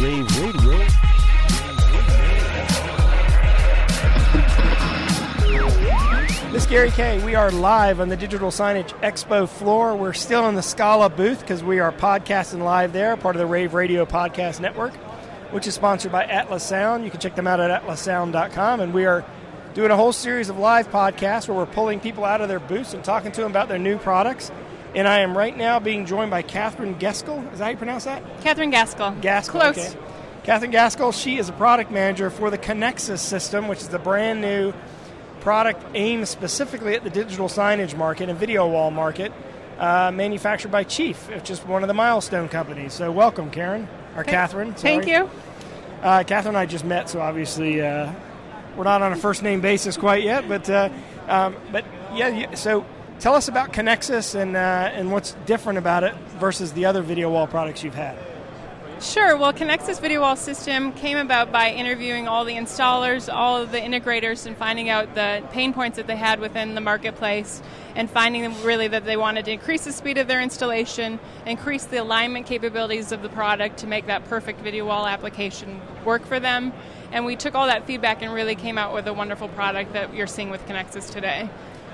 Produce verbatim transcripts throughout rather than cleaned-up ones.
Rave Radio. This is Gary Kay. We are live on the Digital Signage Expo floor. We're still in the Scala booth because we are podcasting live there, part of the Rave Radio Podcast Network, which is sponsored by Atlas Sound. You can check them out at atlas sound dot com. And we are doing a whole series of live podcasts where we're pulling people out of their booths and talking to them about their new products. And I am right now being joined by Catherine Gaskell. Is that how you pronounce that? Catherine Gaskell. Gaskell. Close. Okay. Catherine Gaskell, she is a product manager for the ConnexSys system, which is the brand new product aimed specifically at the digital signage market and video wall market, uh, manufactured by Chief, which is one of the Milestone companies. So welcome, Karen, or Thank Catherine. Sorry. Thank you. Uh, Catherine and I just met, so obviously uh, we're not on a first-name basis quite yet. But, uh, um, but yeah, so... Tell us about ConnexSys and uh, and what's different about it versus the other video wall products you've had. Sure. Well, ConnexSys video wall system came about by interviewing all the installers, all of the integrators, and finding out the pain points that they had within the marketplace, and finding them really that they wanted to increase the speed of their installation, increase the alignment capabilities of the product to make that perfect video wall application work for them. And we took all that feedback and really came out with a wonderful product that you're seeing with ConnexSys today.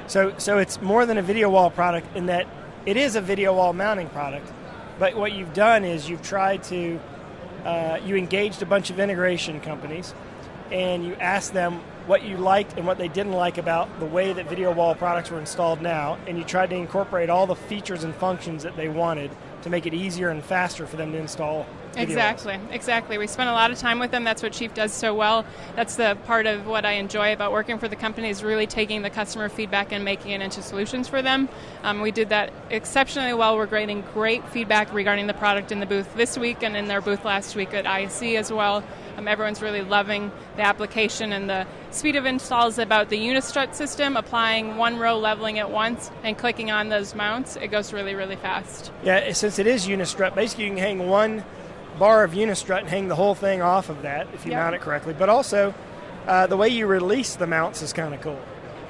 So so it's more than a video wall product in that it is a video wall mounting product, but what you've done is you've tried to, uh, you engaged a bunch of integration companies and you asked them what you liked and what they didn't like about the way that video wall products were installed now, and you tried to incorporate all the features and functions that they wanted to make it easier and faster for them to install video Exactly, walls. exactly. We spent a lot of time with them. That's what Chief does so well. That's the part of what I enjoy about working for the company is really taking the customer feedback and making it into solutions for them. Um, we did that exceptionally well. We're getting great feedback regarding the product in the booth this week and in their booth last week at I S C as well. Um, everyone's really loving the application and the speed of installs about the Unistrut system, applying one row leveling at once and clicking on those mounts. It goes really, really fast. Yeah, since it is Unistrut, basically you can hang one bar of Unistrut and hang the whole thing off of that if you yep. mount it correctly. But also, uh, the way you release the mounts is kind of cool.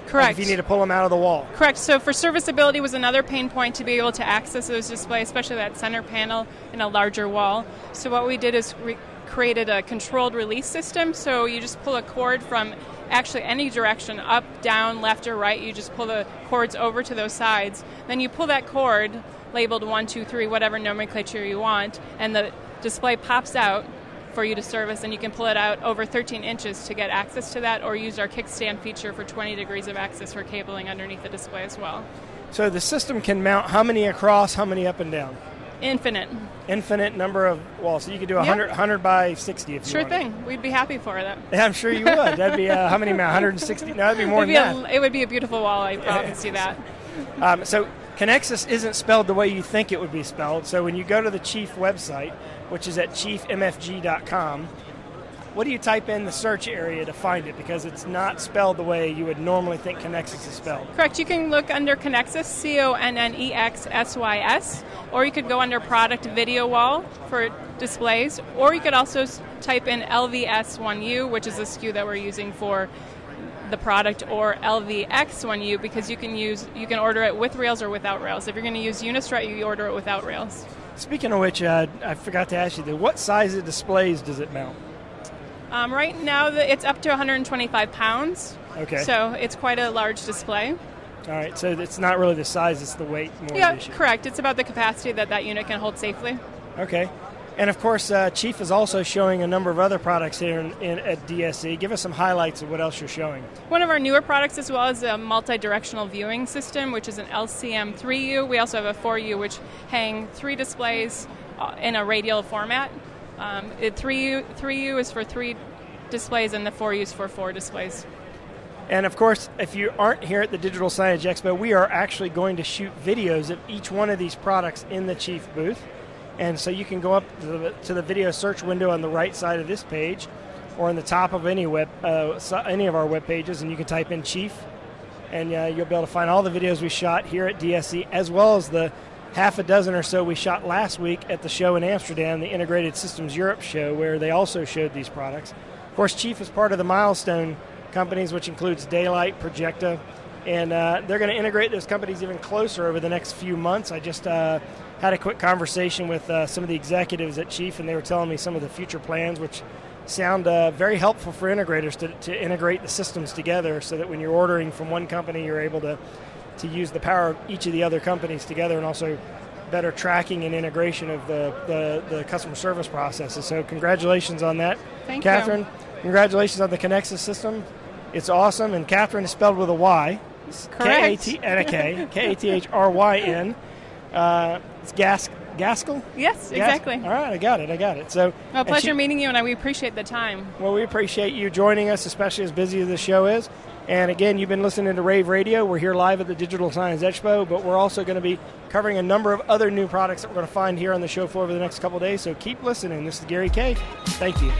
Correct. Like if you need to pull them out of the wall. Correct. So for serviceability was another pain point to be able to access those displays, especially that center panel in a larger wall. So what we did is we created a controlled release system. So you just pull a cord from actually any direction, up, down, left, or right. You just pull the cords over to those sides. Then you pull that cord, labeled one, two, three, whatever nomenclature you want, and the display pops out for you to service, and you can pull it out over thirteen inches to get access to that, or use our kickstand feature for twenty degrees of access for cabling underneath the display as well. So the system can mount how many across, how many up and down? Infinite. Infinite number of walls. So you could do one hundred, yep. one hundred by sixty if you sure wanted. Sure thing. We'd be happy for that. Yeah, I'm sure you would. That'd be, uh, how many, one hundred sixty? No, that'd be more It'd than be that. A, it would be a beautiful wall, I promise you that. Um, so ConnexSys isn't spelled the way you think it would be spelled. So when you go to the Chief website, which is at chief m f g dot com, what do you type in the search area to find it? Because it's not spelled the way you would normally think ConnexSys is spelled. Correct. You can look under ConnexSys, C O N N E X S Y S, or you could go under Product Video Wall for displays, or you could also type in L V S one U, which is the S K U that we're using for the product, or L V X one U, because you can use you can order it with rails or without rails. If you're going to use Unistrut, you order it without rails. Speaking of which, uh, I forgot to ask you, what size of displays does it mount? Um, right now, the, it's up to one hundred twenty-five pounds, okay. So it's quite a large display. All right, so it's not really the size, it's the weight more Yeah, issue. Correct. It's about the capacity that that unit can hold safely. Okay. And, of course, uh, Chief is also showing a number of other products here in, in, at D S E. Give us some highlights of what else you're showing. One of our newer products as well is a multi-directional viewing system, which is an L C M three U. We also have a four U, which hang three displays in a radial format. Um, it three U, three U is for three displays, and the four U is for four displays. And, of course, if you aren't here at the Digital Signage Expo, we are actually going to shoot videos of each one of these products in the Chief booth. And so you can go up to the, to the video search window on the right side of this page or on the top of any web, uh, any of our web pages, and you can type in Chief, and uh, you'll be able to find all the videos we shot here at D S E, as well as the half a dozen or so we shot last week at the show in Amsterdam, the Integrated Systems Europe show, where they also showed these products. Of course, Chief is part of the Milestone companies, which includes Daylight, Projecta, And uh, they're going to integrate those companies even closer over the next few months. I just uh, had a quick conversation with uh, some of the executives at Chief, and they were telling me some of the future plans, which sound uh, very helpful for integrators to, to integrate the systems together so that when you're ordering from one company, you're able to, to use the power of each of the other companies together, and also better tracking and integration of the, the, the customer service processes. So congratulations on that. Thank Catherine, you. Congratulations on the ConnexSys system. It's awesome, and Catherine is spelled with a Y. Correct. K A T N A K K A T H R Y N. Uh, it's Gask. Gaskell? Yes, exactly. Gaskell? All right, I got it, I got it. So, well, pleasure she, meeting you, and I, we appreciate the time. Well, we appreciate you joining us, especially as busy as the show is. And again, you've been listening to Rave Radio. We're here live at the Digital Signage Expo, but we're also going to be covering a number of other new products that we're going to find here on the show floor over the next couple of days. So keep listening. This is Gary Kay. Thank you.